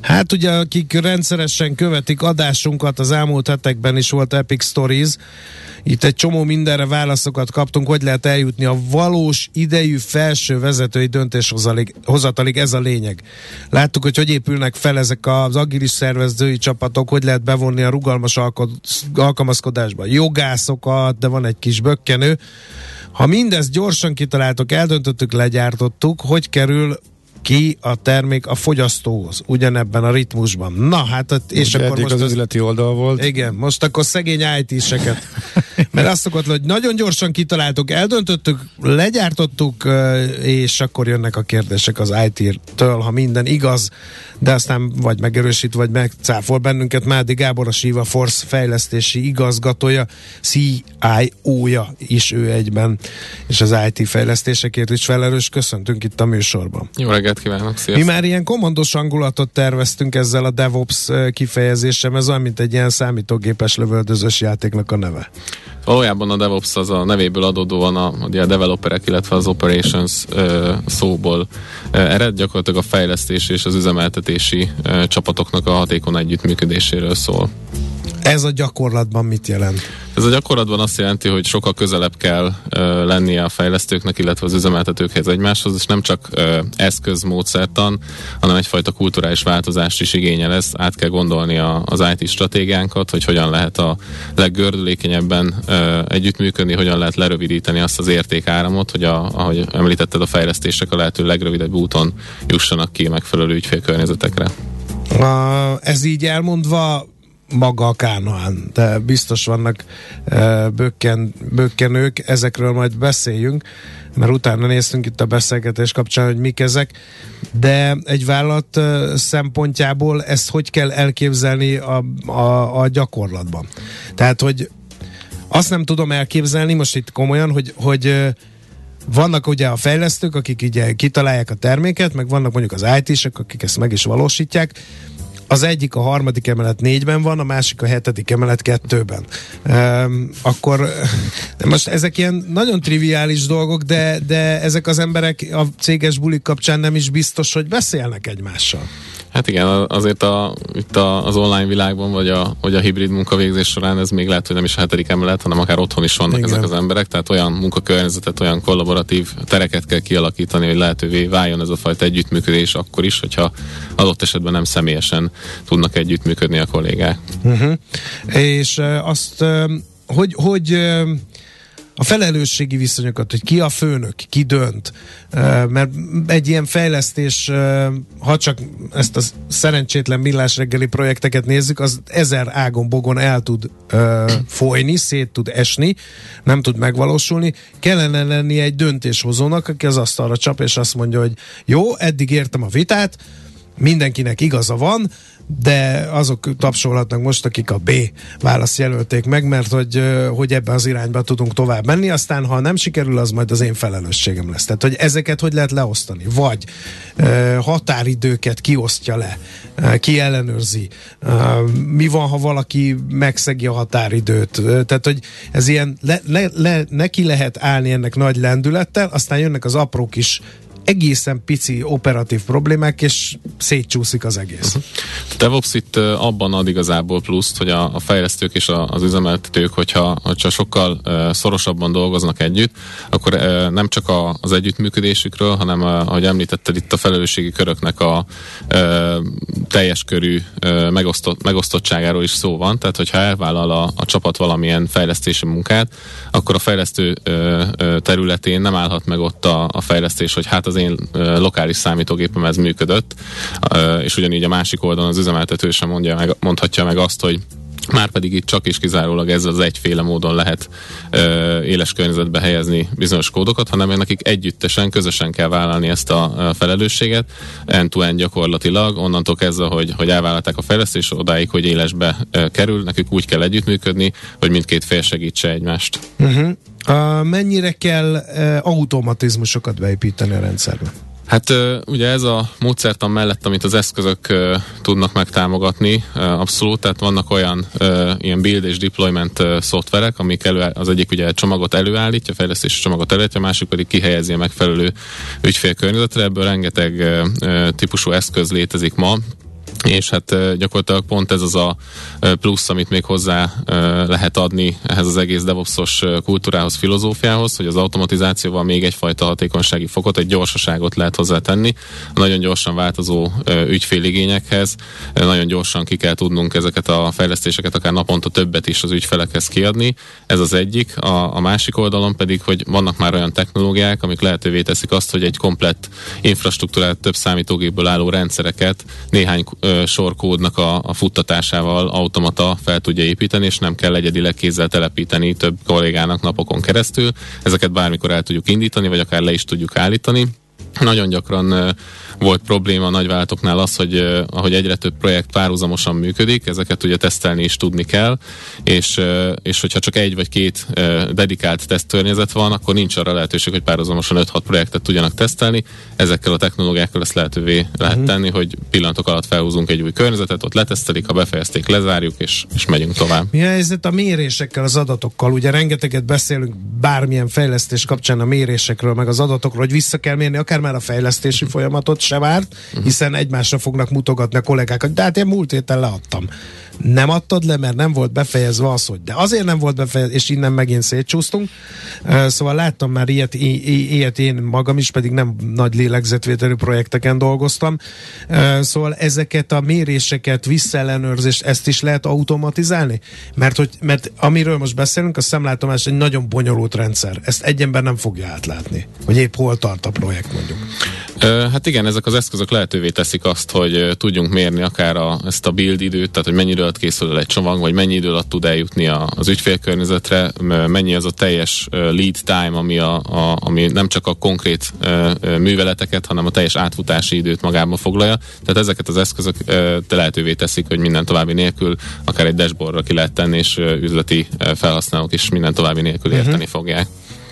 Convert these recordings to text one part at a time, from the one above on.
Hát ugye, akik rendszeresen követik adásunkat, az elmúlt hetekben is volt Epic Stories. Itt egy csomó mindenre válaszokat kaptunk, hogy lehet eljutni a valós idejű felső vezetői döntéshozatalig, ez a lényeg. Láttuk, hogy épülnek fel ezek az agilis szervezői csapatok, hogy lehet bevonni a rugalmas alkalmazkodásba jogászokat, de van egy kis bökkenő. Ha mindezt gyorsan kitaláltuk, eldöntöttük, legyártottuk, hogy kerül ki a termék a fogyasztóhoz ugyanebben a ritmusban. Na hát, és akkor most az üzleti oldal volt. Igen, most akkor szegény IT-seket. Mert azt szokott, hogy nagyon gyorsan kitaláltuk, eldöntöttük, legyártottuk, és akkor jönnek a kérdések az IT-től, ha minden igaz, de aztán vagy megerősít, vagy megcáfol bennünket. Mádi Gábor, a Siva Force fejlesztési igazgatója, CIO-ja is ő egyben, és az IT fejlesztésekért is felelős. Köszöntünk itt a műsorban. Jó reggelt kívánok, sziasztok! Mi már ilyen komandos hangulatot terveztünk ezzel a DevOps kifejezéssel, ez olyan, mint egy ilyen számítógépes lövöldözős játéknak a neve. Valójában a DevOps az a nevéből adódóan a developerek, illetve az operations szóból ered, gyakorlatilag a fejlesztés és az üzemeltetési csapatoknak a hatékony együttműködéséről szól. Ez a gyakorlatban mit jelent? Ez a gyakorlatban azt jelenti, hogy sokkal közelebb kell lennie a fejlesztőknek, illetve az üzemeltetőkhez egymáshoz, és nem csak eszközmódszertan, hanem egyfajta kulturális változást is igényel ez. Át kell gondolni az IT stratégiánkat, hogy hogyan lehet a leggördülékenyebben együttműködni, hogyan lehet lerövidíteni azt az értékáramot, hogy ahogy említetted, a fejlesztések a lehető legrövidebb úton jussanak ki megfelelő ügyfélkörnyezetekre. Ez így elmondva maga a Kánaán, de biztos vannak bökkenők, ezekről majd beszéljünk, mert utána néztünk itt a beszélgetés kapcsán, hogy mik ezek, de egy vállalat szempontjából ezt hogy kell elképzelni a gyakorlatban? Tehát, hogy azt nem tudom elképzelni, most itt komolyan, hogy vannak ugye a fejlesztők, akik ugye kitalálják a terméket, meg vannak mondjuk az IT-sek, akik ezt meg is valósítják. Az egyik a 3. emelet 4-ben van, a másik a 7. emelet 2-ben. Akkor most ezek ilyen nagyon triviális dolgok, de ezek az emberek a céges bulik kapcsán nem is biztos, hogy beszélnek egymással. Hát igen, azért itt az online világban, vagy a hibrid munkavégzés során ez még lehet, hogy nem is a 7. emelet, hanem akár otthon is vannak ezek az emberek, tehát olyan munkakörnyezetet, olyan kollaboratív tereket kell kialakítani, hogy lehetővé váljon ez a fajta együttműködés akkor is, hogyha adott esetben nem személyesen tudnak együttműködni a kollégák. Uh-huh. És hogy a felelősségi viszonyokat, hogy ki a főnök, ki dönt, mert egy ilyen fejlesztés, ha csak ezt a szerencsétlen millás reggeli projekteket nézzük, az 1000 ágon-bogon el tud folyni, szét tud esni, nem tud megvalósulni. Kellene lenni egy döntéshozónak, aki az asztalra csap, és azt mondja, hogy jó, eddig értem a vitát, mindenkinek igaza van, de azok tapsolhatnak most, akik a B választ jelölték meg, mert hogy ebben az irányba tudunk tovább menni, aztán ha nem sikerül, az majd az én felelősségem lesz. Tehát, hogy ezeket hogy lehet leosztani? Vagy határidőket kiosztja le, ki ellenőrzi, mi van, ha valaki megszegi a határidőt? Tehát, hogy ez ilyen, neki lehet állni ennek nagy lendülettel, aztán jönnek az apró kis egészen pici operatív problémák, és szétcsúszik az egész. DevOps itt abban ad igazából pluszt, hogy a fejlesztők és az üzemeltetők, hogyha sokkal szorosabban dolgoznak együtt, akkor nem csak az együttműködésükről, hanem, ahogy említetted, itt a felelősségi köröknek a teljes körű megosztottságáról is szó van, tehát hogyha elvállal a csapat valamilyen fejlesztési munkát, akkor a fejlesztő területén nem állhat meg ott a fejlesztés, hogy hát az én lokális számítógépem ez működött, és ugyanígy a másik oldalon az üzemeltető sem mondhatja meg azt, hogy már pedig itt csak és kizárólag ezzel az egyféle módon lehet éles környezetbe helyezni bizonyos kódokat, hanem nekik együttesen, közösen kell vállalni ezt a felelősséget, end-to-end gyakorlatilag, onnantól kezdve, hogy elvállalták a fejlesztést, odáig, hogy élesbe kerül, nekik úgy kell együttműködni, hogy mindkét fél segítse egymást. Uh-huh. Mennyire kell automatizmusokat beépíteni a rendszerbe? Hát ugye ez a módszertan mellett, amit az eszközök tudnak megtámogatni, abszolút, tehát vannak olyan ilyen build és deployment szoftverek, amik az egyik ugye csomagot előállítja, fejlesztési csomagot előállítja, a másik pedig kihelyezi a megfelelő ügyfélkörnyezetre, ebből rengeteg típusú eszköz létezik ma, és hát gyakorlatilag pont ez az a plusz, amit még hozzá lehet adni ehhez az egész DevOps-os kultúrához, filozófiához, hogy az automatizációval még egyfajta hatékonysági fokot, egy gyorsaságot lehet hozzátenni. Nagyon gyorsan változó ügyféligényekhez, nagyon gyorsan ki kell tudnunk ezeket a fejlesztéseket, akár naponta többet is az ügyfelekhez kiadni. Ez az egyik. A másik oldalon pedig, hogy vannak már olyan technológiák, amik lehetővé teszik azt, hogy egy komplett infrastruktúrát, több számítógépből álló rendszereket néhány sorkódnak a futtatásával automata fel tudja építeni, és nem kell egyedileg kézzel telepíteni több kollégának napokon keresztül. Ezeket bármikor el tudjuk indítani, vagy akár le is tudjuk állítani. Nagyon gyakran volt probléma a nagyvállalatoknál az, hogy ahogy egyre több projekt párhuzamosan működik, ezeket ugye tesztelni is tudni kell, és hogyha csak egy vagy két dedikált tesztkörnyezet van, akkor nincs arra lehetőség, hogy párhuzamosan 5-6 projektet tudjanak tesztelni. Ezekkel a technológiákkal ezt lehetővé lehet tenni, hogy pillanatok alatt felhúzunk egy új környezetet, ott letesztelik, ha befejezték, lezárjuk, és megyünk tovább. Mi a helyzet a mérésekkel, az adatokkal? Ugye rengeteget beszélünk bármilyen fejlesztés kapcsán a mérésekről, meg az adatokról, hogy vissza kell mérni, akár már a fejlesztési folyamatot se várt, hiszen egymásra fognak mutogatni a kollégákat. De hát én múlt héten leadtam. Nem adtad le, mert nem volt befejezve az, hogy de azért nem volt befejezve, és innen megint szétcsúsztunk. Szóval láttam már ilyet én magam is, pedig nem nagy lélegzetvételű projekteken dolgoztam. Szóval ezeket a méréseket, visszaellenőrzést, ezt is lehet automatizálni? Mert amiről most beszélünk, a szemlátomás egy nagyon bonyolult rendszer. Ezt egy ember nem fogja átlátni, hogy épp hol tart a projekt mondjuk. Hát igen, ezek az eszközök lehetővé teszik azt, hogy tudjunk mérni akár ezt a build időt, tehát hogy mennyi idő alatt készül el egy csomag, vagy mennyi idő alatt tud eljutni az ügyfélkörnyezetre, mennyi az a teljes lead time, ami nem csak a konkrét műveleteket, hanem a teljes átfutási időt magában foglalja. Tehát ezeket az eszközök lehetővé teszik, hogy minden további nélkül akár egy dashboardra ki lehet tenni, és üzleti felhasználók is minden további nélkül érteni fogják.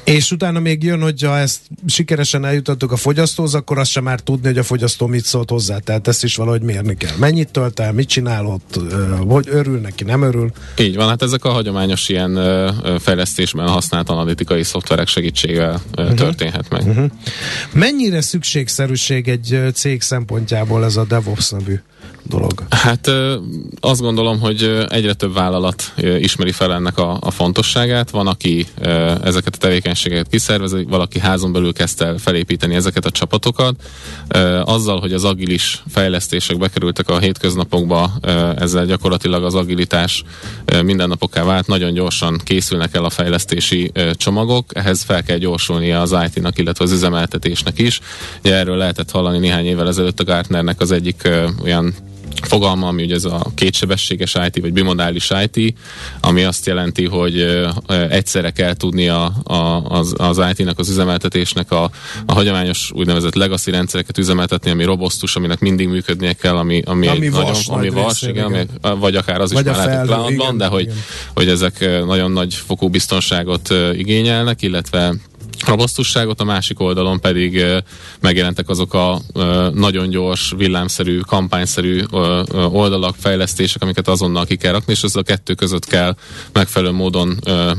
És utána még jön, hogyha ezt sikeresen eljutottuk a fogyasztóhoz, akkor azt sem már tudni, hogy a fogyasztó mit szólt hozzá. Tehát ezt is valahogy mérni kell. Mennyit tölt el, mit csinál ott, hogy örül neki, nem örül. Így van, hát ezek a hagyományos ilyen fejlesztésben használt analitikai szoftverek segítségével történhet meg. Uh-huh. Mennyire szükségszerűség egy cég szempontjából ez a DevOps nevű dolog? Hát azt gondolom, hogy egyre több vállalat ismeri fel ennek a fontosságát. Van, aki ezeket a tevékenységeket kiszervez, valaki házon belül kezdte el felépíteni ezeket a csapatokat. Azzal, hogy az agilis fejlesztések bekerültek a hétköznapokba, ezzel gyakorlatilag az agilitás mindennapokká vált, nagyon gyorsan készülnek el a fejlesztési csomagok, ehhez fel kell gyorsulnia az IT-nak, illetve az üzemeltetésnek is. Ugye erről lehetett hallani néhány évvel ezelőtt a Gartnernek az egyik olyan fogalma, ami ugye ez a kétsebességes IT, vagy bimodális IT, ami azt jelenti, hogy egyszerre kell tudni az IT-nek, az üzemeltetésnek a hagyományos úgynevezett legacy rendszereket üzemeltetni, ami robosztus, aminek mindig működnie kell, ami vas, vagy akár az vagy is már lehet cloudban, de hogy ezek nagyon nagy fokú biztonságot igényelnek, illetve robosztusságot, a másik oldalon pedig megjelentek azok a nagyon gyors, villámszerű, kampányszerű oldalak, fejlesztések, amiket azonnal ki kell rakni, és az a kettő között kell megfelelő módon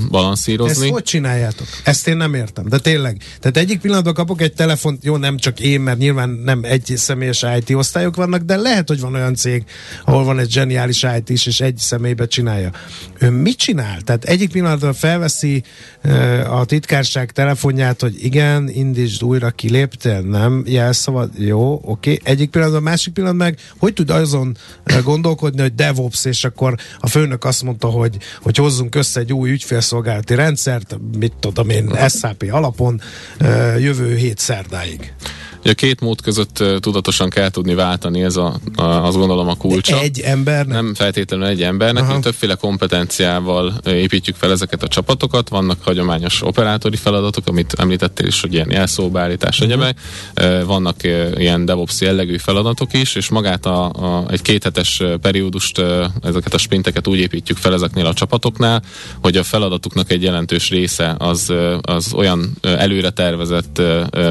balanszírozni. Ezt hogy csináljátok? Ezt én nem értem, de tényleg. Tehát egyik pillanatban kapok egy telefont, jó, nem csak én, mert nyilván nem egy személyes IT osztályok vannak, de lehet, hogy van olyan cég, ahol van egy zseniális IT is, és egy személybe csinálja. Ő mit csinál? Tehát egyik pillanatban felveszi a titkárság telefon, hogy igen, indítsd újra, kiléptél, nem, jelszavad, jó, oké. Egyik pillanatban, a másik pillanatban meg hogy tud azon gondolkodni, hogy DevOps, és akkor a főnök azt mondta, hogy hozzunk össze egy új ügyfélszolgálati rendszert, mit tudom én, SAP alapon jövő hét szerdáig. A két mód között tudatosan kell tudni váltani, ez azt gondolom a kulcsa. Egy embernek? Nem feltétlenül egy embernek, hanem többféle kompetenciával építjük fel ezeket a csapatokat. Vannak hagyományos operátori feladatok, amit említettél is, hogy ilyen jelszóbeállítás, egyebek. Vannak ilyen DevOps jellegű feladatok is, és magát egy kéthetes periódust, ezeket a sprinteket úgy építjük fel ezeknél a csapatoknál, hogy a feladatuknak egy jelentős része az olyan előre tervezett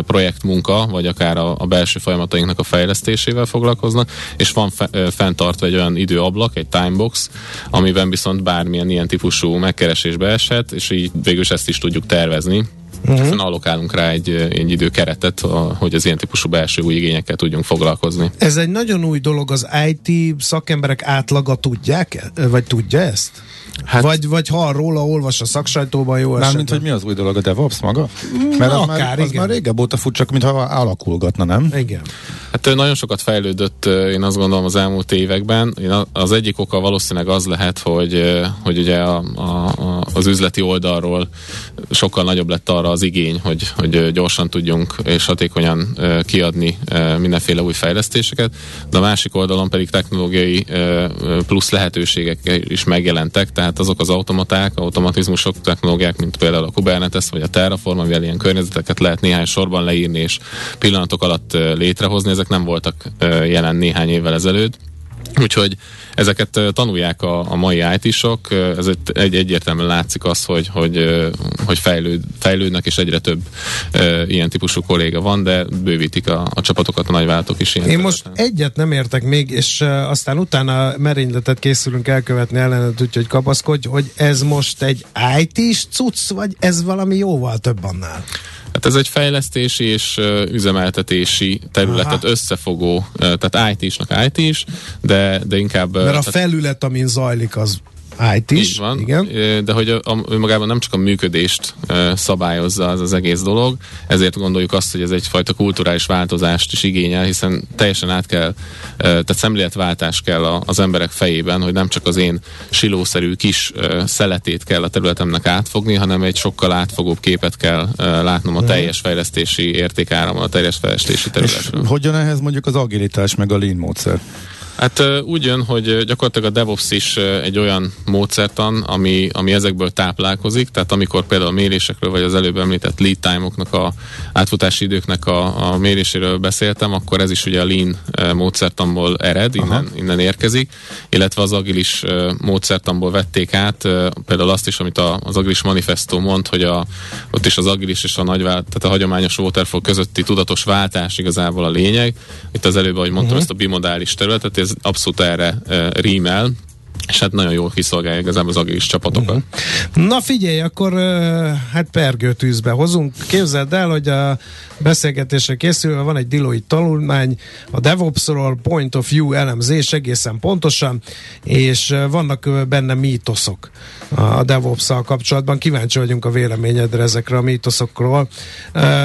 projektmunka, vagy akár a belső folyamatainknak a fejlesztésével foglalkoznak, és van fenntartva egy olyan időablak, egy timebox, amiben viszont bármilyen ilyen típusú megkeresésbe eshet, és így végül ezt is tudjuk tervezni. Uh-huh. Allokálunk rá egy időkeretet, hogy az ilyen típusú belső új igényekkel tudjunk foglalkozni. Ez egy nagyon új dolog, az IT szakemberek átlaga tudják, vagy tudja ezt? Hát, vagy hall róla, olvas a szaksajtóban, jó esetben. Mármint, hogy mi az új dolog, a DevOps maga? Mert akár, az már régebb óta fut, csak mintha alakulgatna, nem? Igen. Hát nagyon sokat fejlődött, én azt gondolom, az elmúlt években. Az egyik oka valószínűleg az lehet, hogy ugye az üzleti oldalról sokkal nagyobb lett arra az igény, hogy gyorsan tudjunk és hatékonyan kiadni mindenféle új fejlesztéseket, de a másik oldalon pedig technológiai plusz lehetőségek is megjelentek, tehát azok az automatizmusok, technológiák, mint például a Kubernetes vagy a Terraform, amivel ilyen környezeteket lehet néhány sorban leírni és pillanatok alatt létrehozni, ezek nem voltak jelen néhány évvel ezelőtt. Úgyhogy ezeket tanulják a mai IT-sok, ez egyértelműen látszik az, hogy fejlődnek, és egyre több ilyen típusú kolléga van, de bővítik a csapatokat a nagyvállalatok is. Én területen. Most egyet nem értek még, és aztán utána merényletet készülünk elkövetni ellenet, úgyhogy kapaszkodj, hogy ez most egy IT-s cucc, vagy ez valami jóval több annál? Hát ez egy fejlesztési és üzemeltetési területet összefogó, tehát IT is, de inkább... Mert a felület, amin zajlik, az IT is. Így van, igen. De hogy magában nem csak a működést szabályozza az egész dolog, ezért gondoljuk azt, hogy ez egyfajta kulturális változást is igényel, hiszen teljesen át kell, tehát szemléletváltás kell az emberek fejében, hogy nem csak az én silószerű kis szeletét kell a területemnek átfogni, hanem egy sokkal átfogóbb képet kell látnom a teljes fejlesztési értékáramon, a teljes fejlesztési területről. És hogyan ehhez mondjuk az agilitás meg a lean módszer? Hát úgy jön, hogy gyakorlatilag a DevOps is egy olyan módszertan, ami ezekből táplálkozik, tehát amikor például a mérésekről, vagy az előbb említett lead time-oknak, a átfutási időknek a méréséről beszéltem, akkor ez is ugye a lean módszertanból ered, innen érkezik, illetve az agilis módszertanból vették át, például azt is, amit az agilis manifestó mond, hogy ott is az agilis és a tehát a hagyományos waterfall közötti tudatos váltás igazából a lényeg. Itt az előbb, ahogy mondtam, ezt a bimodális területet, ez abszolút erre rímel, és hát nagyon jól kiszolgálja igazából az agilis csapatokat. Na figyelj, akkor hát pergőtűzbe hozunk. Képzeld el, hogy a beszélgetésre készülve van egy Deloitte tanulmány a DevOps-ról, Point of View elemzés egészen pontosan, és vannak benne mítoszok a DevOps-szal kapcsolatban. Kíváncsi vagyunk a véleményedre ezekre a mítoszokról.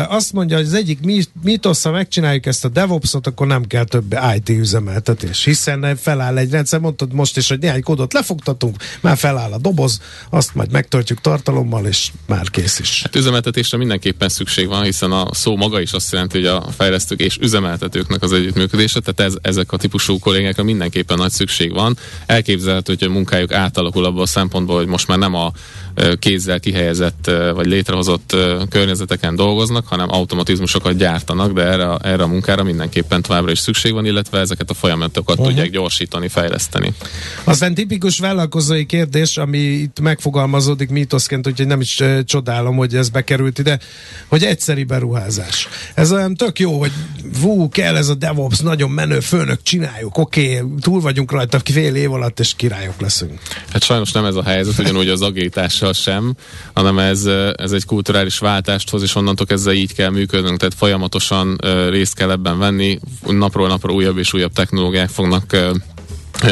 Azt mondja, hogy az egyik mítosz, ha megcsináljuk ezt a DevOps-ot, akkor nem kell több IT üzemeltetés, hiszen feláll egy rendszer, mondtad most is, hogy néhány kódot lefogtatunk, már feláll a doboz, azt majd megtöltjük tartalommal, és már kész is. Hát üzemeltetésre mindenképpen szükség van, hiszen a szó maga is azt jelenti, hogy a fejlesztők és üzemeltetőknek az együttműködése, tehát ezek a típusú kollégákra mindenképpen nagy szükség van. Elképzelhető, hogy a munkájuk átalakul abban a szempontból, hogy most már nem a kézzel kihelyezett vagy létrehozott környezeteken dolgoznak, hanem automatizmusokat gyártanak, de erre a munkára mindenképpen továbbra is szükség van, illetve ezeket a folyamatokat tudják gyorsítani, fejleszteni. Aztán tipikus vállalkozói kérdés, ami itt megfogalmazódik mítoszként, úgyhogy nem is csodálom, hogy ez bekerült ide, hogy egyszeri beruházás. Ez olyan tök jó, hogy kell ez a DevOps, nagyon menő, főnök, csináljuk, túl vagyunk rajta fél év alatt, és királyok leszünk. Hát sajnos nem ez a helyzet, ugyanúgy az agilitással sem, hanem ez egy kulturális váltást hoz, és onnantól ezzel így kell működnünk, tehát folyamatosan részt kell ebben venni, napról napra újabb és újabb technológiák fognak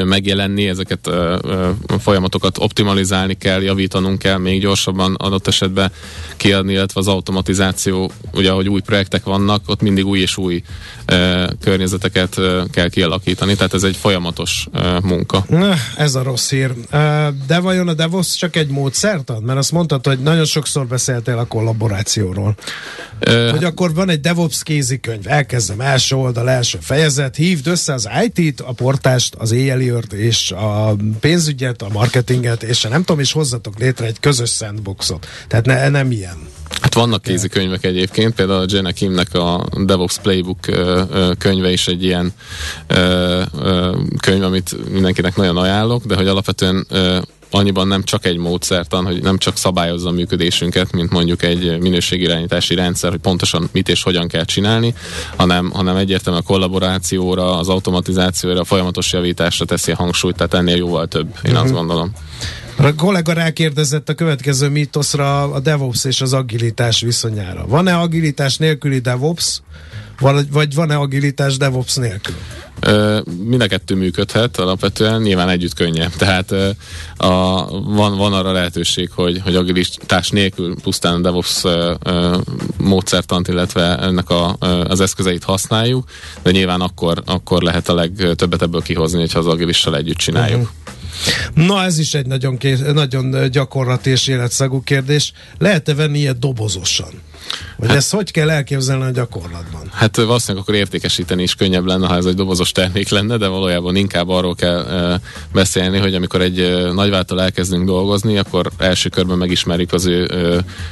megjelenni, ezeket a folyamatokat optimalizálni kell, javítanunk kell, még gyorsabban adott esetben kiadni, illetve az automatizáció, ugye ahogy új projektek vannak, ott mindig új és új környezeteket kell kialakítani, tehát ez egy folyamatos munka. Ez a rossz hír. De vajon a DevOps csak egy módszertan? Mert azt mondtad, hogy nagyon sokszor beszéltél a kollaborációról. Hogy akkor van egy DevOps kézikönyv, elkezdem első oldal, első fejezet, hívd össze az IT-t, a portást, az éjjeliőrt és a pénzügyet, a marketinget, és nem tudom, és hozzatok létre egy közös sandboxot. Tehát nem ilyen. Hát vannak kézikönyvek egyébként, például a Jenna Kimnek a DevOps Playbook könyve is egy ilyen könyv, amit mindenkinek nagyon ajánlok, de hogy alapvetően annyiban nem csak egy módszertan, hogy nem csak szabályozza a működésünket, mint mondjuk egy minőségirányítási rendszer, hogy pontosan mit és hogyan kell csinálni, hanem egyértelműen a kollaborációra, az automatizációra, a folyamatos javításra teszi a hangsúlyt, tehát ennél jóval több, én azt gondolom. A kollega rákérdezett a következő mítoszra, a DevOps és az agilitás viszonyára. Van-e agilitás nélküli DevOps, vagy van-e agilitás DevOps nélkül? Mind a kettő működhet alapvetően, nyilván együtt könnyebb. Tehát van arra lehetőség, hogy agilitás nélkül pusztán a DevOps módszertant, illetve ennek az eszközeit használjuk, de nyilván akkor lehet a legtöbbet ebből kihozni, hogyha az agilissal együtt csináljuk. Na, ez is egy nagyon gyakorlati és életszagú kérdés. Lehet-e venni ilyet dobozosan? Vagy ezt hogy kell elképzelni a gyakorlatban? Hát valószínűleg akkor értékesíteni is könnyebb lenne, ha ez egy dobozos termék lenne, de valójában inkább arról kell beszélni, hogy amikor egy nagyváltal elkezdünk dolgozni, akkor első körben megismerjük az ő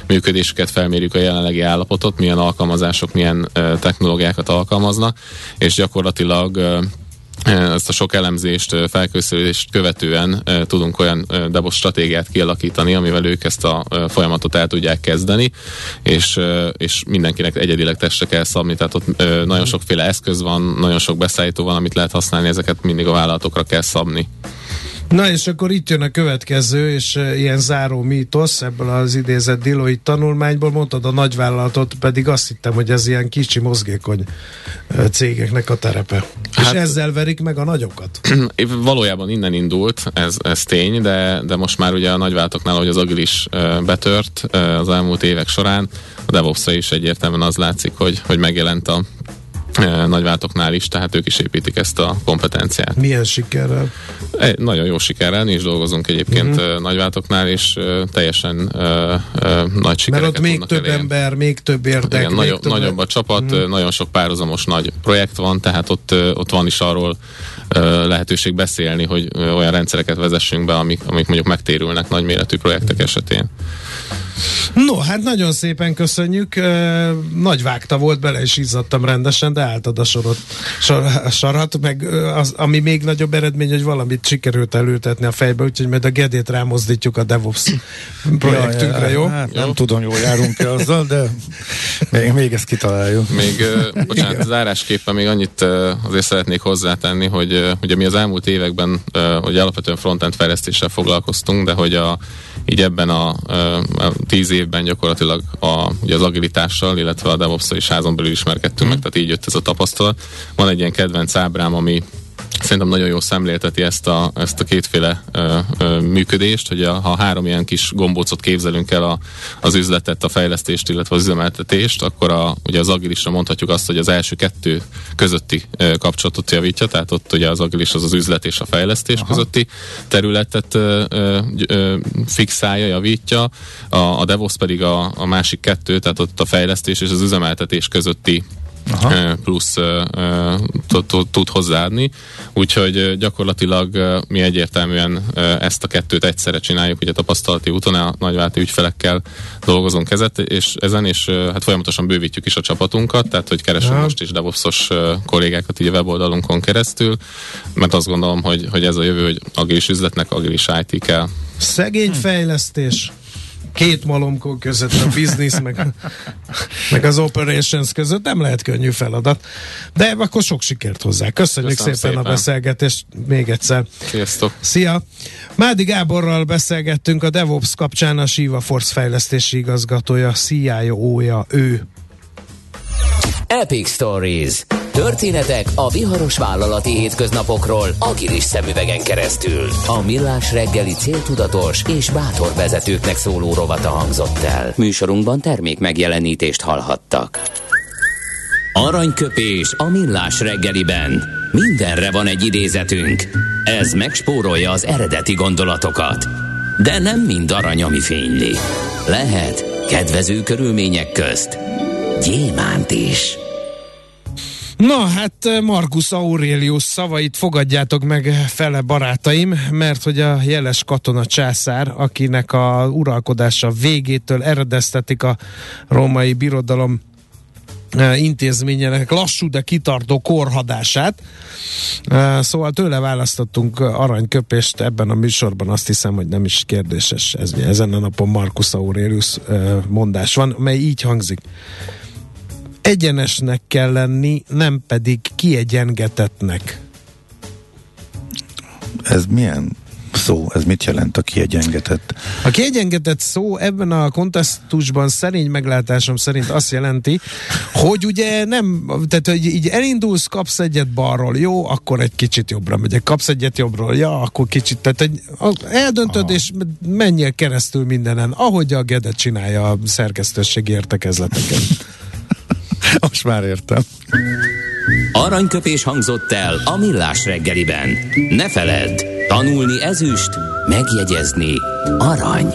működésüket, felmérjük a jelenlegi állapotot, milyen alkalmazások, milyen technológiákat alkalmaznak, és gyakorlatilag ezt a sok elemzést, felkészülést követően tudunk olyan DevOps stratégiát kialakítani, amivel ők ezt a folyamatot el tudják kezdeni, és mindenkinek egyedileg testre kell szabni, tehát ott nagyon sokféle eszköz van, nagyon sok beszállító van, amit lehet használni, ezeket mindig a vállalatokra kell szabni. Na és akkor itt jön a következő, és ilyen záró mítosz, ebből az idézett Deloitte tanulmányból, mondtad a nagyvállalatot, pedig azt hittem, hogy ez ilyen kicsi mozgékony cégeknek a terepe. Hát, és ezzel verik meg a nagyokat. Valójában innen indult, ez tény, de most már ugye a nagyvállalatoknál, hogy az agilis betört az elmúlt évek során, a DevOps-ra is egyértelműen az látszik, hogy megjelent a nagyváltoknál is, tehát ők is építik ezt a kompetenciát. Milyen sikerrel? Nagyon jó sikerrel, mi is dolgozunk egyébként nagyváltoknál, és teljesen nagy sikereket. Mert ott még több ember, még több érdek. Igen, nagyobb a csapat, nagyon sok párhuzamos nagy projekt van, tehát ott van is arról lehetőség beszélni, hogy olyan rendszereket vezessünk be, amik mondjuk megtérülnek nagyméretű projektek esetén. No, hát nagyon szépen köszönjük. Nagy vágta volt, bele is izzadtam rendesen, de álltad a sarat, meg az, ami még nagyobb eredmény, hogy valamit sikerült elültetni a fejbe, úgyhogy majd a Gedét rámozdítjuk a DevOps projektünkre, jó? Hát nem tudom, jól járunk-e azzal, de még ezt kitaláljuk. Még, bocsánat, zárásképpen még annyit azért szeretnék hozzátenni, hogy ugye mi az elmúlt években hogy alapvetően frontend fejlesztéssel foglalkoztunk, de hogy így ebben a 10 évben gyakorlatilag ugye az agilitással, illetve a DevOps-szal is házon belül ismerkedtünk meg, tehát így jött ez a tapasztalat. Van egy ilyen kedvenc ábrám, ami szerintem nagyon jól szemlélteti ezt a kétféle működést, hogy ha 3 ilyen kis gombócot képzelünk el az üzletet, a fejlesztést, illetve az üzemeltetést, akkor ugye az agilisra mondhatjuk azt, hogy az első 2 közötti kapcsolatot javítja, tehát ott ugye az agilis az üzlet és a fejlesztés közötti területet fixálja, javítja, a DevOps pedig a másik 2, tehát ott a fejlesztés és az üzemeltetés közötti plusz tud hozzáadni, úgyhogy gyakorlatilag mi egyértelműen ezt a 2 egyszerre csináljuk, ugye tapasztalati úton a nagyváti ügyfelekkel dolgozunk ezen, és hát folyamatosan bővítjük is a csapatunkat, tehát hogy keresünk most is DevOps-os kollégákat így a weboldalunkon keresztül, mert azt gondolom, hogy ez a jövő, hogy agilis üzletnek agilis IT kell. Szegény fejlesztés! 2 malomkó között, a business meg az operations között nem lehet könnyű feladat. De akkor sok sikert hozzá. Köszönjük szépen a beszélgetést még egyszer. Sziasztok! Szia! Mádi Gáborral beszélgettünk, a DevOps kapcsán a Siva Force fejlesztési igazgatója, CIO-ja ő. Epic Stories. Történetek a viharos vállalati hétköznapokról agilis szemüvegen keresztül. A Millás reggeli céltudatos és bátor vezetőknek szóló rovata hangzott el. Műsorunkban termék megjelenítést hallhattak. Aranyköpés a Millás reggeliben. Mindenre van egy idézetünk. Ez megspórolja az eredeti gondolatokat. De nem mind arany, ami fényli. Lehet kedvező körülmények közt gyémánt is. Na hát Marcus Aurelius szavait fogadjátok meg fele, barátaim, mert hogy a jeles katona császár, akinek a uralkodása végétől eredeztetik a római birodalom intézményének lassú, de kitartó korhadását. Szóval tőle választottunk aranyköpést ebben a műsorban, azt hiszem, hogy nem is kérdéses. Ezen a napon Marcus Aurelius mondás van, mely így hangzik: egyenesnek kell lenni, nem pedig kiegyengetetnek. Ez milyen szó? Ez mit jelent, a kiegyengetett? A kiegyengetett szó ebben a kontextusban szerény meglátásom szerint azt jelenti, hogy ugye nem, tehát hogy így elindulsz, kapsz egyet balról, jó, akkor egy kicsit jobbra megyek, kapsz egyet jobbról, ja, akkor kicsit, tehát eldöntöd és menjél keresztül mindenen, ahogy a Gede csinálja a szerkesztőségi értekezleteken. Most már értem. Aranyköpés hangzott el a Millás reggeliben. Ne feledd, tanulni ezüst, megjegyezni arany.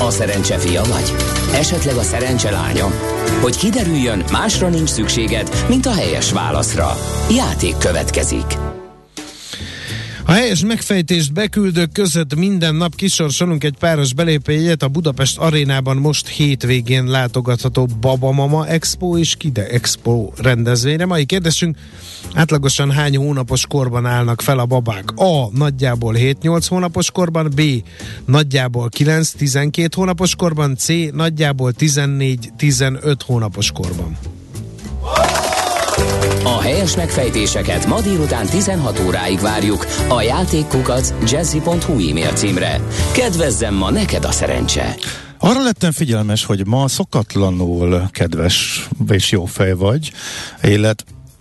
A szerencse fia vagy? Esetleg a szerencse lánya? Hogy kiderüljön, másra nincs szükséged, mint a helyes válaszra. Játék következik. A helyes megfejtést beküldők között minden nap kisorsolunk egy páros belépőjét a Budapest Arénában most hétvégén látogatható Baba Mama Expo és Kide Expo rendezvényre. Mai kérdésünk: átlagosan hány hónapos korban állnak fel a babák? A. Nagyjából 7-8 hónapos korban, B. Nagyjából 9-12 hónapos korban, C. Nagyjából 14-15 hónapos korban. A helyes megfejtéseket ma délután 16 óráig várjuk a játékkukac@jazzy.hu e-mail címre. Kedvezzem ma neked a szerencse! Arra lettem figyelmes, hogy ma szokatlanul kedves és jó fej vagy,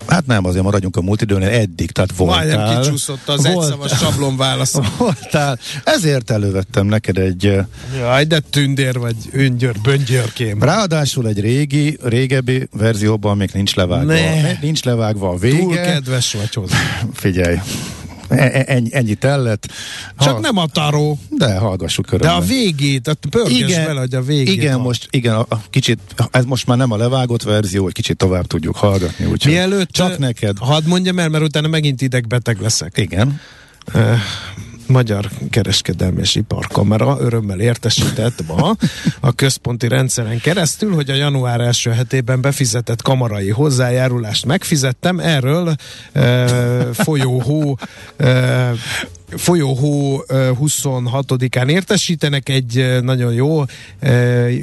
hát nem, azért maradjunk a múlt időnél, eddig, tehát voltál. Majdnem kicsúszott az egyszavas sablon válasz. Voltál, ezért elővettem neked egy... Jaj, de tündér vagy, böngyörkém. Ráadásul egy régebbi verzióban még nincs levágva. Nincs levágva a vége. Túl kedves vagy hozzá. Figyelj, Ennyit ellett. Csak nem a taró. De hallgassuk körülbelül. De a végét, a pörgés vele, hogy a végét. Igen, most, igen, a kicsit, ez most már nem a levágott verzió, hogy kicsit tovább tudjuk hallgatni. Úgyhogy mielőtt csak neked. Hadd mondjam el, mert utána megint idegbeteg leszek. Igen. Magyar Kereskedelmi és Iparkamera örömmel értesített ma a központi rendszeren keresztül, hogy a január első hetében befizetett kamarai hozzájárulást megfizettem. Erről folyóhó 26-án értesítenek egy nagyon jó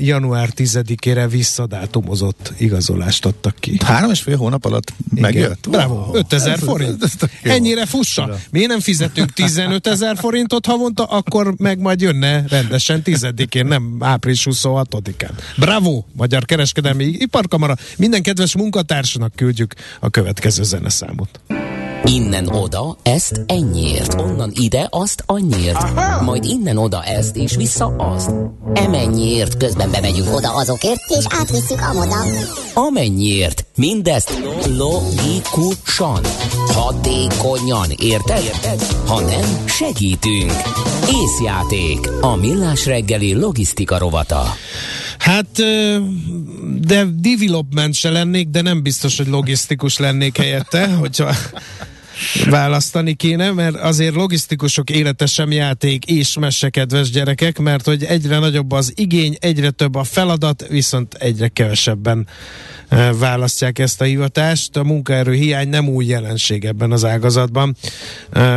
január 10-ére visszadátumozott igazolást adtak ki. 3,5 hónap alatt megjött. Bravo, 5000 forint. Ez ennyire fussa. Miért nem fizetünk 15,000 forintot havonta, akkor meg majd jönne rendesen 10-én, nem április 26-án. Bravo, Magyar Kereskedelmi Iparkamara. Minden kedves munkatársnak küldjük a következő zeneszámot. Innen oda, ezt ennyiért, onnan ide, azt annyiért, majd innen oda, ezt és vissza azt. Emennyiért, közben bemegyünk oda azokért, és átvisszük amoda. Amennyiért, mindezt logikusan, hatékonyan, érted? Ha nem, segítünk. Észjáték, a Millás reggeli logisztika rovata. Hát, de development se lennék, de nem biztos, hogy logisztikus lennék helyette, hogyha választani kéne, mert azért logisztikusok élete sem játék és messe, kedves gyerekek, mert hogy egyre nagyobb az igény, egyre több a feladat, viszont egyre kevesebben választják ezt a hivatást. A munkaerő hiány nem új jelenség ebben az ágazatban.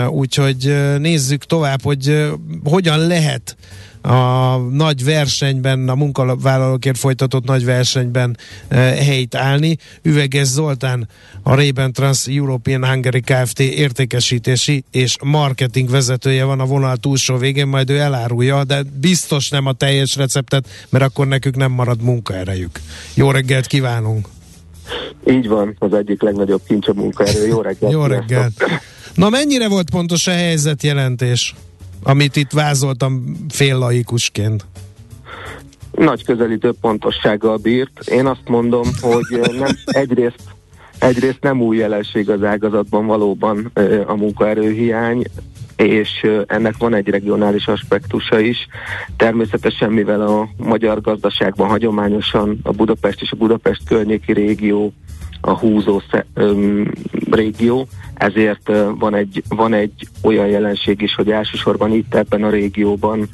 Úgyhogy nézzük tovább, hogy hogyan lehet a nagy versenyben, a munkavállalókért folytatott nagy versenyben helyt állni. Üveges Zoltán, a Ray-Ban Trans European Hungary Kft. Értékesítési és marketing vezetője van a vonal túlsó végén, majd ő elárulja, de biztos nem a teljes receptet, mert akkor nekünk nem marad munkaerejük. Jó reggelt kívánunk! Így van, az egyik legnagyobb kincs a munkaerő. Jó reggelt! Jó reggelt! Na, mennyire volt pontos a helyzetjelentés, amit itt vázoltam fél laikusként? Nagy közelítő pontossággal bírt. Én azt mondom, hogy nem, egyrészt nem új jelenség az ágazatban valóban a munkaerőhiány, és ennek van egy regionális aspektusa is. Természetesen, mivel a magyar gazdaságban hagyományosan a Budapest és a Budapest környéki régió a húzó régió, ezért van egy olyan jelenség is, hogy elsősorban itt ebben a régióban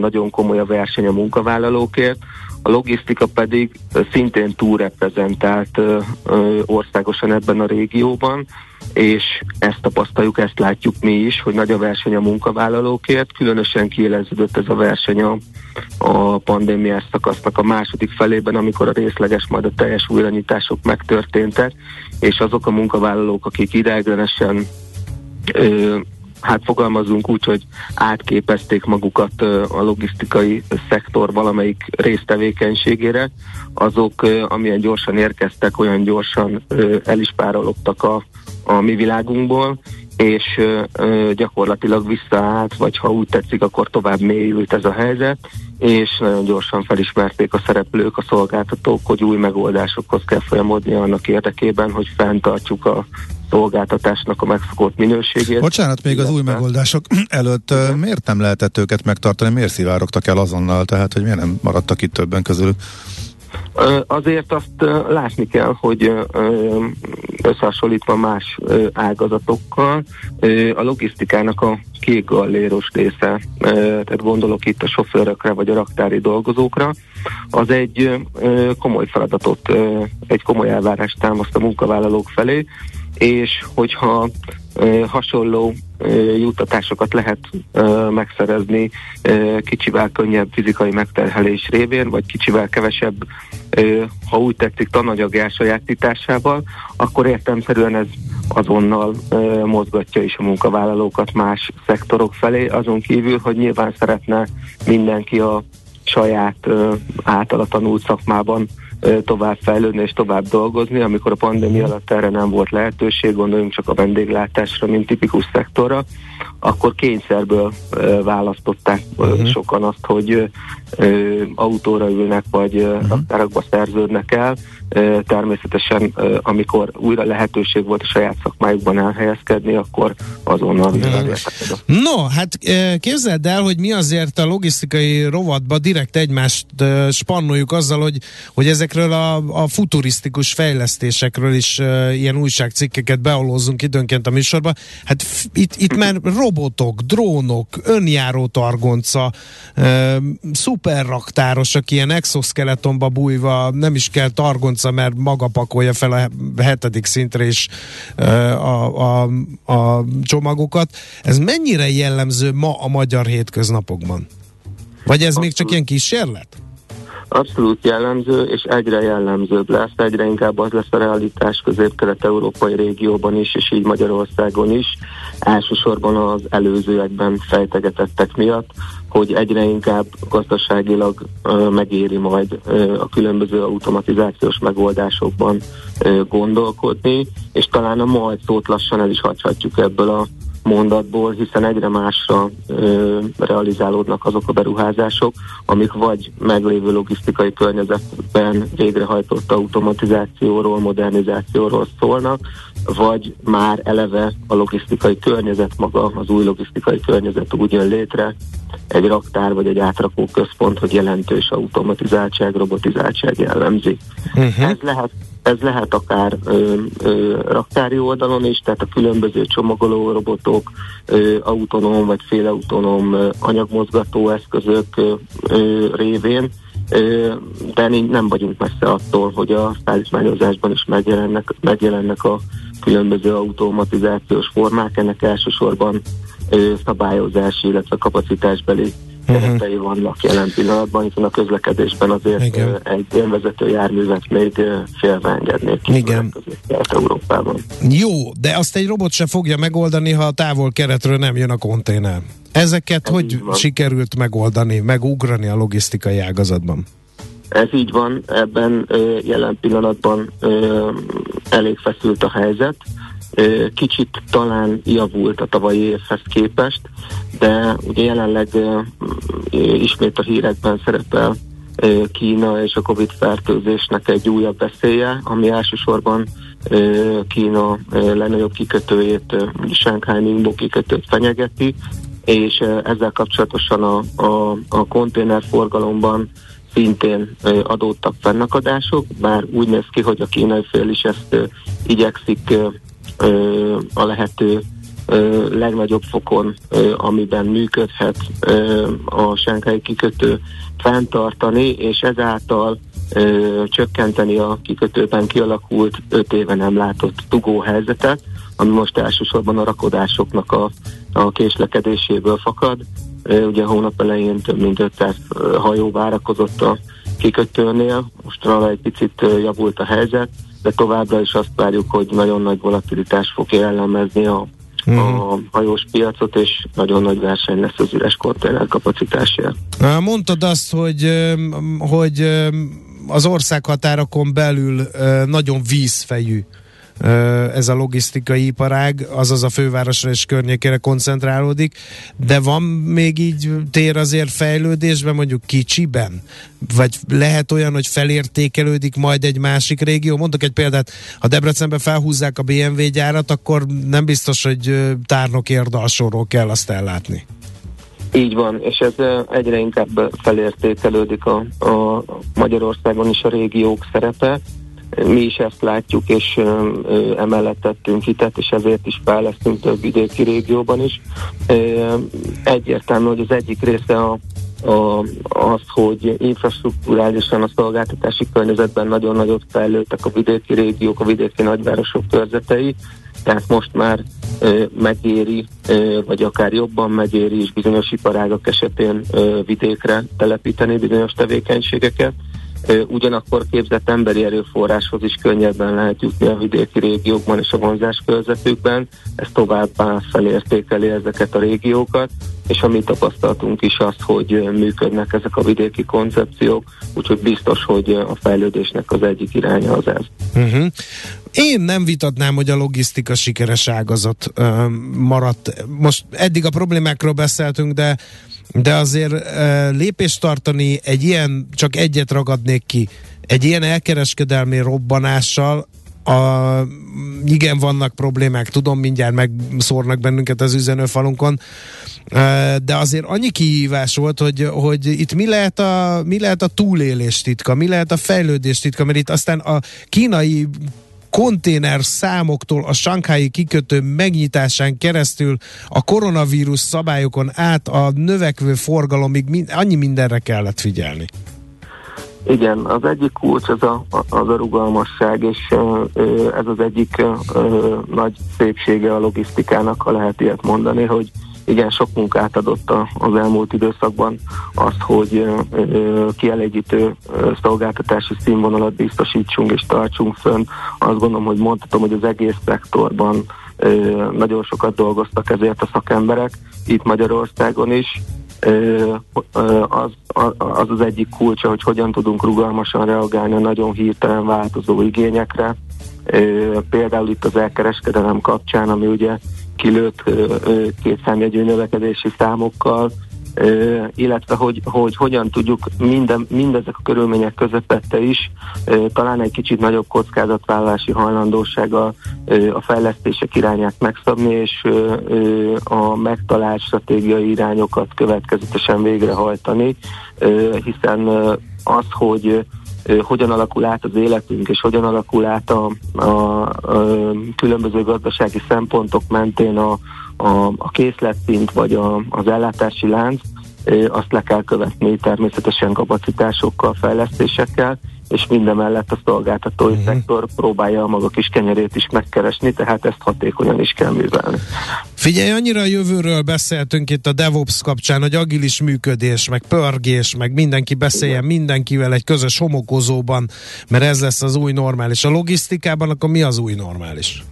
nagyon komoly a verseny a munkavállalókért, a logisztika pedig szintén túlreprezentált országosan ebben a régióban, és ezt tapasztaljuk, ezt látjuk mi is, hogy nagy a verseny a munkavállalókért, különösen kiéleződött ez a verseny a pandémiás szakasznak a második felében, amikor a részleges, majd a teljes újranyitások megtörténtek, és azok a munkavállalók, akik ideiglenesen fogalmazunk úgy, hogy átképezték magukat a logisztikai szektor valamelyik résztevékenységére, azok amilyen gyorsan érkeztek, olyan gyorsan el is párologtak a mi világunkból, és gyakorlatilag visszaállt, vagy ha úgy tetszik, akkor tovább mélyült ez a helyzet, és nagyon gyorsan felismerték a szereplők, a szolgáltatók, hogy új megoldásokhoz kell folyamodni annak érdekében, hogy fenntartsuk a szolgáltatásnak a megszokott minőségét. Bocsánat, még az új megoldások előtt miért nem lehetett őket megtartani, miért szivárogtak el azonnal, tehát hogy miért nem maradtak itt többen közülük? Azért azt látni kell, hogy összehasonlítva más ágazatokkal, a logisztikának a kékgalléros része, tehát gondolok itt a sofőrökre vagy a raktári dolgozókra, az egy komoly feladatot, egy komoly elvárást támaszt a munkavállalók felé, és hogyha hasonló juttatásokat lehet megszerezni kicsivel könnyebb fizikai megterhelés révén, vagy kicsivel kevesebb, ha úgy tetszik, tananyag elsajátításával, akkor értelemszerűen ez azonnal mozgatja is a munkavállalókat más szektorok felé, azon kívül, hogy nyilván szeretne mindenki a saját általa tanult szakmában tovább fejlődni és tovább dolgozni, amikor a pandémia alatt erre nem volt lehetőség, gondoljunk csak a vendéglátásra, mint tipikus szektorra, akkor kényszerből választották sokan azt, hogy autóra ülnek, vagy raktárakba szerződnek el. Természetesen, amikor újra lehetőség volt a saját szakmájukban elhelyezkedni, akkor azonnal No, hát képzeld el, hogy mi azért a logisztikai rovatba direkt egymást spannoljuk azzal, hogy ezekről a futurisztikus fejlesztésekről is ilyen újságcikkeket beolózzunk időnként a műsorba. Hát itt már robotok, drónok, önjáró targonca, szuperraktárosak, ilyen exoskeletonba bújva, nem is kell targonca, mert maga pakolja fel a 7. szintre is a csomagokat. Ez mennyire jellemző ma a magyar hétköznapokban? Vagy ez még csak ilyen kísérlet? Abszolút jellemző, és egyre jellemzőbb lesz, egyre inkább az lesz a realitás közép-kelet-európai régióban is, és így Magyarországon is, elsősorban az előzőekben fejtegetettek miatt, hogy egyre inkább gazdaságilag megéri majd a különböző automatizációs megoldásokban gondolkodni, és talán a majd szót lassan el is hagyhatjuk ebből a mondatból, hiszen egyre másra realizálódnak azok a beruházások, amik vagy meglévő logisztikai környezetben végrehajtott automatizációról, modernizációról szólnak, vagy már eleve a logisztikai környezet maga, az új logisztikai környezet úgy jön létre, egy raktár vagy egy átrakó központ, hogy jelentős automatizáltság, robotizáltság jellemzi. Ez lehet akár raktári oldalon is, tehát a különböző csomagoló robotok, autonóm vagy félautonóm anyagmozgató eszközök révén, de nem vagyunk messze attól, hogy a szállítmányozásban is megjelennek a különböző automatizációs formák, ennek elsősorban szabályozási, illetve kapacitásbeli keretei vannak jelen pillanatban, hiszen a közlekedésben azért egy ilyen vezető járművet még félve engednék ki Európában. Jó, de azt egy robot se fogja megoldani, ha a távol keretről nem jön a konténer. Ezeket hogy sikerült megoldani, megugrani a logisztikai ágazatban? Ez így van, ebben jelen pillanatban elég feszült a helyzet. Kicsit talán javult a tavalyi évhez képest, de ugye jelenleg ismét a hírekben szerepel Kína és a COVID-fertőzésnek egy újabb veszélye, ami elsősorban Kína legnagyobb kikötőjét, Shanghai Ningbo kikötőt fenyegeti, és ezzel kapcsolatosan a konténerforgalomban szintén adódtak fennakadások, bár úgy néz ki, hogy a kínai fél is ezt igyekszik a lehető legnagyobb fokon, amiben működhet a shanghái kikötő, fenntartani, és ezáltal csökkenteni a kikötőben kialakult 5 éve nem látott dugó helyzetet, ami most elsősorban a rakodásoknak a késlekedéséből fakad. Ugye hónap elején több mint 500 hajó várakozott a kikötőnél, mostanában egy picit javult a helyzet, de továbbra is azt várjuk, hogy nagyon nagy volatilitás fog jellemezni a hajós piacot, és nagyon nagy verseny lesz az üres konténer kapacitásért. Mondtad azt, hogy az országhatárokon belül nagyon vízfejű ez a logisztikai iparág, azaz a fővárosra és környékére koncentrálódik, de van még így tér azért fejlődésben, mondjuk kicsiben? Vagy lehet olyan, hogy felértékelődik majd egy másik régió? Mondok egy példát, ha Debrecenben felhúzzák a BMW gyárat, akkor nem biztos, hogy Tárnokérd alsóról kell azt ellátni. Így van, és ez egyre inkább felértékelődik a Magyarországon is a régiók szerepe. Mi is ezt látjuk, és emellett tettünk hitet, és ezért is fejlesztünk több vidéki régióban is. Egyértelmű, hogy az egyik része az, hogy infrastruktúrálisan a szolgáltatási környezetben nagyon nagyot fejlődtek a vidéki régiók, a vidéki nagyvárosok körzetei, tehát most már megéri, vagy akár jobban megéri is bizonyos iparágak esetén vidékre telepíteni bizonyos tevékenységeket, ugyanakkor képzett emberi erőforráshoz is könnyebben lehet jutni a vidéki régiókban és a vonzáskörzetükben, ez továbbá felértékeli ezeket a régiókat, és a mi tapasztalatunk is az, hogy működnek ezek a vidéki koncepciók, úgyhogy biztos, hogy a fejlődésnek az egyik iránya az ez. Uh-huh. Én nem vitatnám, hogy a logisztika sikeres ágazat maradt. Most eddig a problémákról beszéltünk, de azért lépést tartani egy ilyen, csak egyet ragadnék ki, egy ilyen elkereskedelmi robbanással, igen, vannak problémák, tudom, mindjárt megszórnak bennünket az üzenőfalunkon, de azért annyi kihívás volt, hogy itt mi lehet a túlélés titka, mi lehet a fejlődés titka, mert itt aztán a kínai konténer számoktól a sanghái kikötő megnyitásán keresztül a koronavírus szabályokon át a növekvő forgalomig annyi mindenre kellett figyelni. Igen, az egyik kulcs az a rugalmasság, és ez az egyik nagy szépsége a logisztikának, ha lehet ilyet mondani, hogy igen, sok munkát adott az elmúlt időszakban azt, hogy kielégítő szolgáltatási színvonalat biztosítsunk és tartsunk fönn. Azt gondolom, hogy mondhatom, hogy az egész szektorban nagyon sokat dolgoztak ezért a szakemberek, itt Magyarországon is. Az egyik kulcsa, hogy hogyan tudunk rugalmasan reagálni a nagyon hirtelen változó igényekre. Például itt az elkereskedelem kapcsán, ami ugye kilőtt kétszámjegyű növekedési számokkal, illetve hogy hogyan tudjuk mindezek a körülmények közepette is talán egy kicsit nagyobb kockázatvállalási hajlandósággal a fejlesztések irányát megszabni, és a megtalált stratégiai irányokat következetesen végrehajtani, hiszen az, hogy hogyan alakul át az életünk, és hogyan alakul át a különböző gazdasági szempontok mentén a készletszint, vagy az ellátási lánc, azt le kell követni természetesen kapacitásokkal, fejlesztésekkel, és mindemellett a szolgáltatói szektor próbálja a maga kis kenyerét is megkeresni, tehát ezt hatékonyan is kell művelni. Figyelj, annyira a jövőről beszéltünk itt a DevOps kapcsán, hogy agilis működés, meg pörgés, meg mindenki beszéljen mindenkivel egy közös homokozóban, mert ez lesz az új normális. A logisztikában akkor mi az új normális?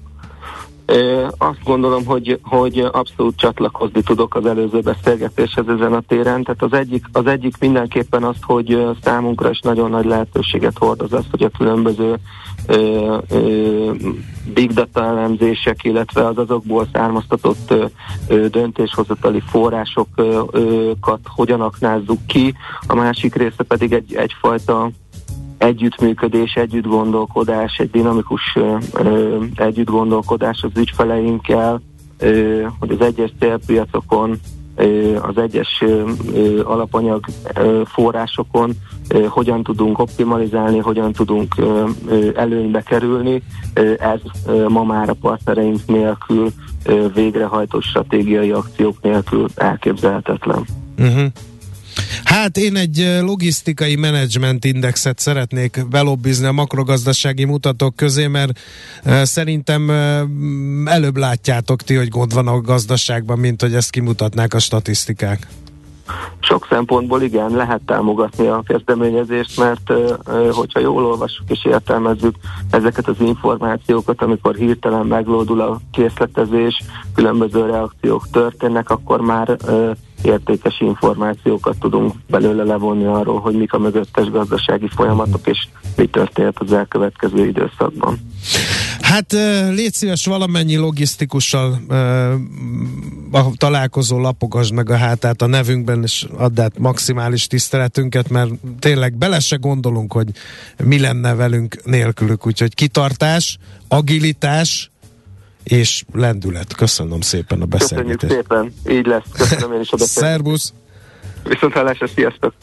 Azt gondolom, hogy abszolút csatlakozni tudok az előző beszélgetéshez ezen a téren. Tehát az egyik mindenképpen az, hogy számunkra is nagyon nagy lehetőséget hordoz az, hogy a különböző big data elemzések, illetve az azokból származtatott döntéshozatali forrásokat hogyan aknázzuk ki. A másik része pedig egyfajta együttműködés, együttgondolkodás, egy dinamikus együttgondolkodás az ügyfeleinkkel, hogy az egyes célpiacokon, az egyes alapanyag forrásokon hogyan tudunk optimalizálni, hogyan tudunk előnybe kerülni. Ez ma már a partnereink nélkül, végrehajtott stratégiai akciók nélkül elképzelhetetlen. Uh-huh. Hát én egy logisztikai menedzsment indexet szeretnék belobbizni a makrogazdasági mutatók közé, mert szerintem előbb látjátok ti, hogy gond van a gazdaságban, mint hogy ezt kimutatnák a statisztikák. Sok szempontból igen, lehet támogatni a kezdeményezést, mert hogyha jól olvassuk és értelmezzük ezeket az információkat, amikor hirtelen meglódul a készletezés, különböző reakciók történnek, akkor már értékes információkat tudunk belőle levonni arról, hogy mik a mögöttes gazdasági folyamatok, és mi történt az elkövetkező időszakban. Hát légy szíves, valamennyi logisztikussal találkozó lapogasd meg a hátát a nevünkben, és add át maximális tiszteletünket, mert tényleg bele se gondolunk, hogy mi lenne velünk nélkülük. Úgyhogy kitartás, agilitás és lendület. Köszönöm szépen a beszélgetést. Köszönjük szépen, így lesz. Köszönöm én is a beszélgetést. Szervusz! Viszontlátásra, sziasztok!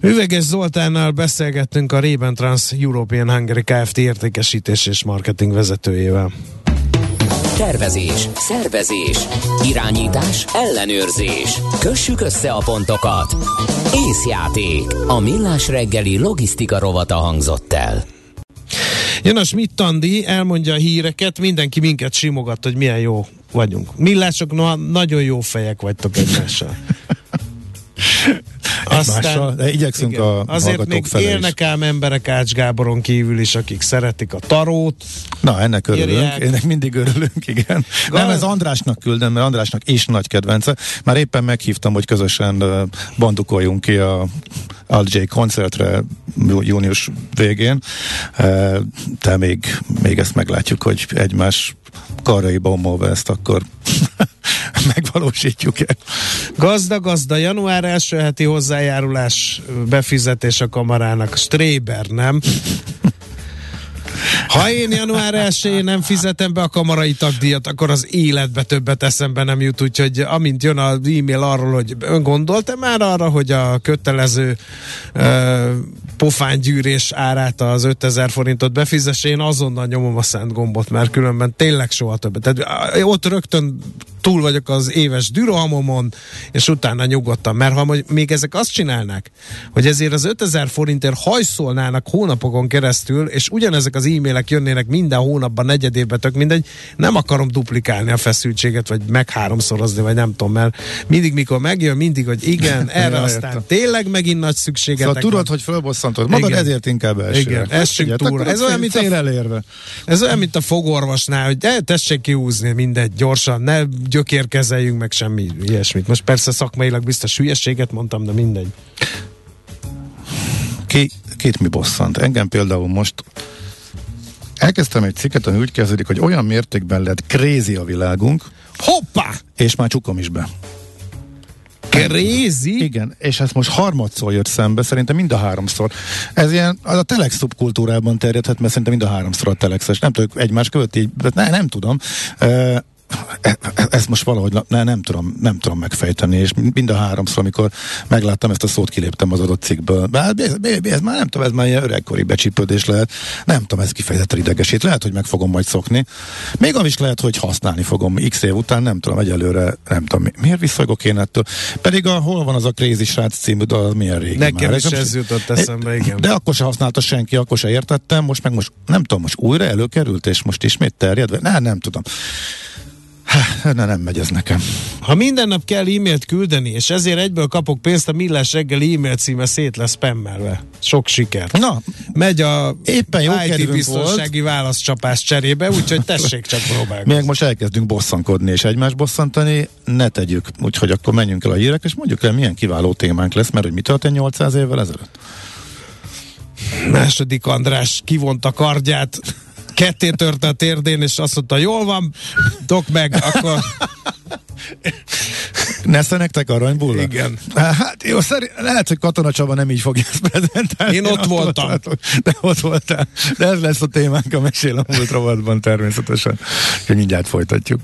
Üveges Zoltánnal beszélgettünk, a Reben Trans European Hungary Kft. Értékesítés és marketing vezetőjével. Tervezés, szervezés, irányítás, ellenőrzés. Kössük össze a pontokat. Észjáték. A Millás reggeli logisztika rovata hangzott el. Jön a Schmidt-Andi, elmondja a híreket, mindenki minket simogat, hogy milyen jó vagyunk. Millások, nagyon jó fejek vagytok egymással. egymással. De igyekszünk igen, a azért még élnek ám emberek Ács Gáboron kívül is, akik szeretik a tarót. Na, ennek örülünk. Ennek mindig örülünk, igen. Nem, ez Andrásnak küldöm, mert Andrásnak is nagy kedvence. Már éppen meghívtam, hogy közösen bandukoljunk ki a LJ koncertre június végén. De még ezt meglátjuk, hogy egymás karjaiba omolva ezt akkor megvalósítjuk-e. Gazda, január első heti hozzájárulás befizetés a kamarának. Stréber, nem? Ha én január 1-én nem fizetem be a kamarai tagdíjat, akkor az életbe többet eszembe nem jut, úgyhogy amint jön az e-mail arról, hogy gondolta már arra, hogy a kötelező pofángyűrés árát az 5000 forintot befizes, én azonnal nyomom a szent gombot, mert különben tényleg soha többet. Tehát ott rögtön túl vagyok az éves dürohamomon, és utána nyugodtan, mert ha még ezek azt csinálnák, hogy ezért az 5000 forintért hajszolnának hónapokon keresztül, és ugyanezek az e-mailek jönnének minden hónapban, negyed évben, tök mindegy, nem akarom duplikálni a feszültséget, vagy meg háromszorozni, vagy nem tudom, mert mindig mikor megjön, mindig, hogy igen, erre aztán tényleg megint nagy szükségetek. Szóval tudod, hogy fölbosszantod magad, igen. Ezért inkább elsőre. Ez olyan, mint a fogorvosnál, hogy tessék kihúzni, mindegy, gyorsan, ne gyökérkezeljünk meg semmi ilyesmit. Most persze szakmailag biztos hülyeséget mondtam, de mindegy. Két mi bosszant? Engem például most elkezdtem egy cikket, ami úgy kezdődik, hogy olyan mértékben lett crazy a világunk. Hoppá! És már csukom is be. Crazy? Igen, és ez most harmadszor jött szembe, szerintem mind a háromszor. Ez ilyen, az a telex szubkultúrában terjedhet, mert szerintem mind a háromszor a telexes. Nem tudok egymás követi, nem tudom. Ezt most valahogy nem tudom megfejteni, és mind a háromszor, amikor megláttam ezt a szót, kiléptem az adott cikkből. Bár ez már nem tudom, ez már ilyen öregkori becsípődés lehet. Nem tudom, ez kifejezetten idegesít. Lehet, hogy meg fogom majd szokni. Még az is lehet, hogy használni fogom x év után, nem tudom, egyelőre nem tudom, miért visszajogok én ettől. Pedig hol van az a Crazy Srác című, de az milyen régi már. Nekem is ez jutott eszembe, igen. De akkor se használta senki, akkor se értettem, most nem tudom, most újra előkerült, és most ismét terjed. Nem tudom. Nem megy ez nekem. Ha minden nap kell e-mailt küldeni, és ezért egyből kapok pénzt, a Millás reggeli e-mail címe szét lesz spammelve. Sok sikert. Na, megy a éppen jó IT biztonsági válaszcsapás cserébe, úgyhogy tessék csak próbálkozni. Még most elkezdünk bosszankodni és egymást bosszantani, ne tegyük. Úgyhogy akkor menjünk el a hírek, és mondjuk el, milyen kiváló témánk lesz, mert hogy mi történt 800 évvel ezelőtt? Második András kivonta kardját, ketté törte a térdén, és azt mondta, jól van, dok meg, akkor... Nesze nektek aranybulla? Igen. Hát jó, lehet, hogy Katona Csaba nem így fogja ezt prezentálni. Én ott voltam. De ott voltál. De ez lesz a témánk a Mesél a Múlt rovatban természetesen. Mindjárt folytatjuk.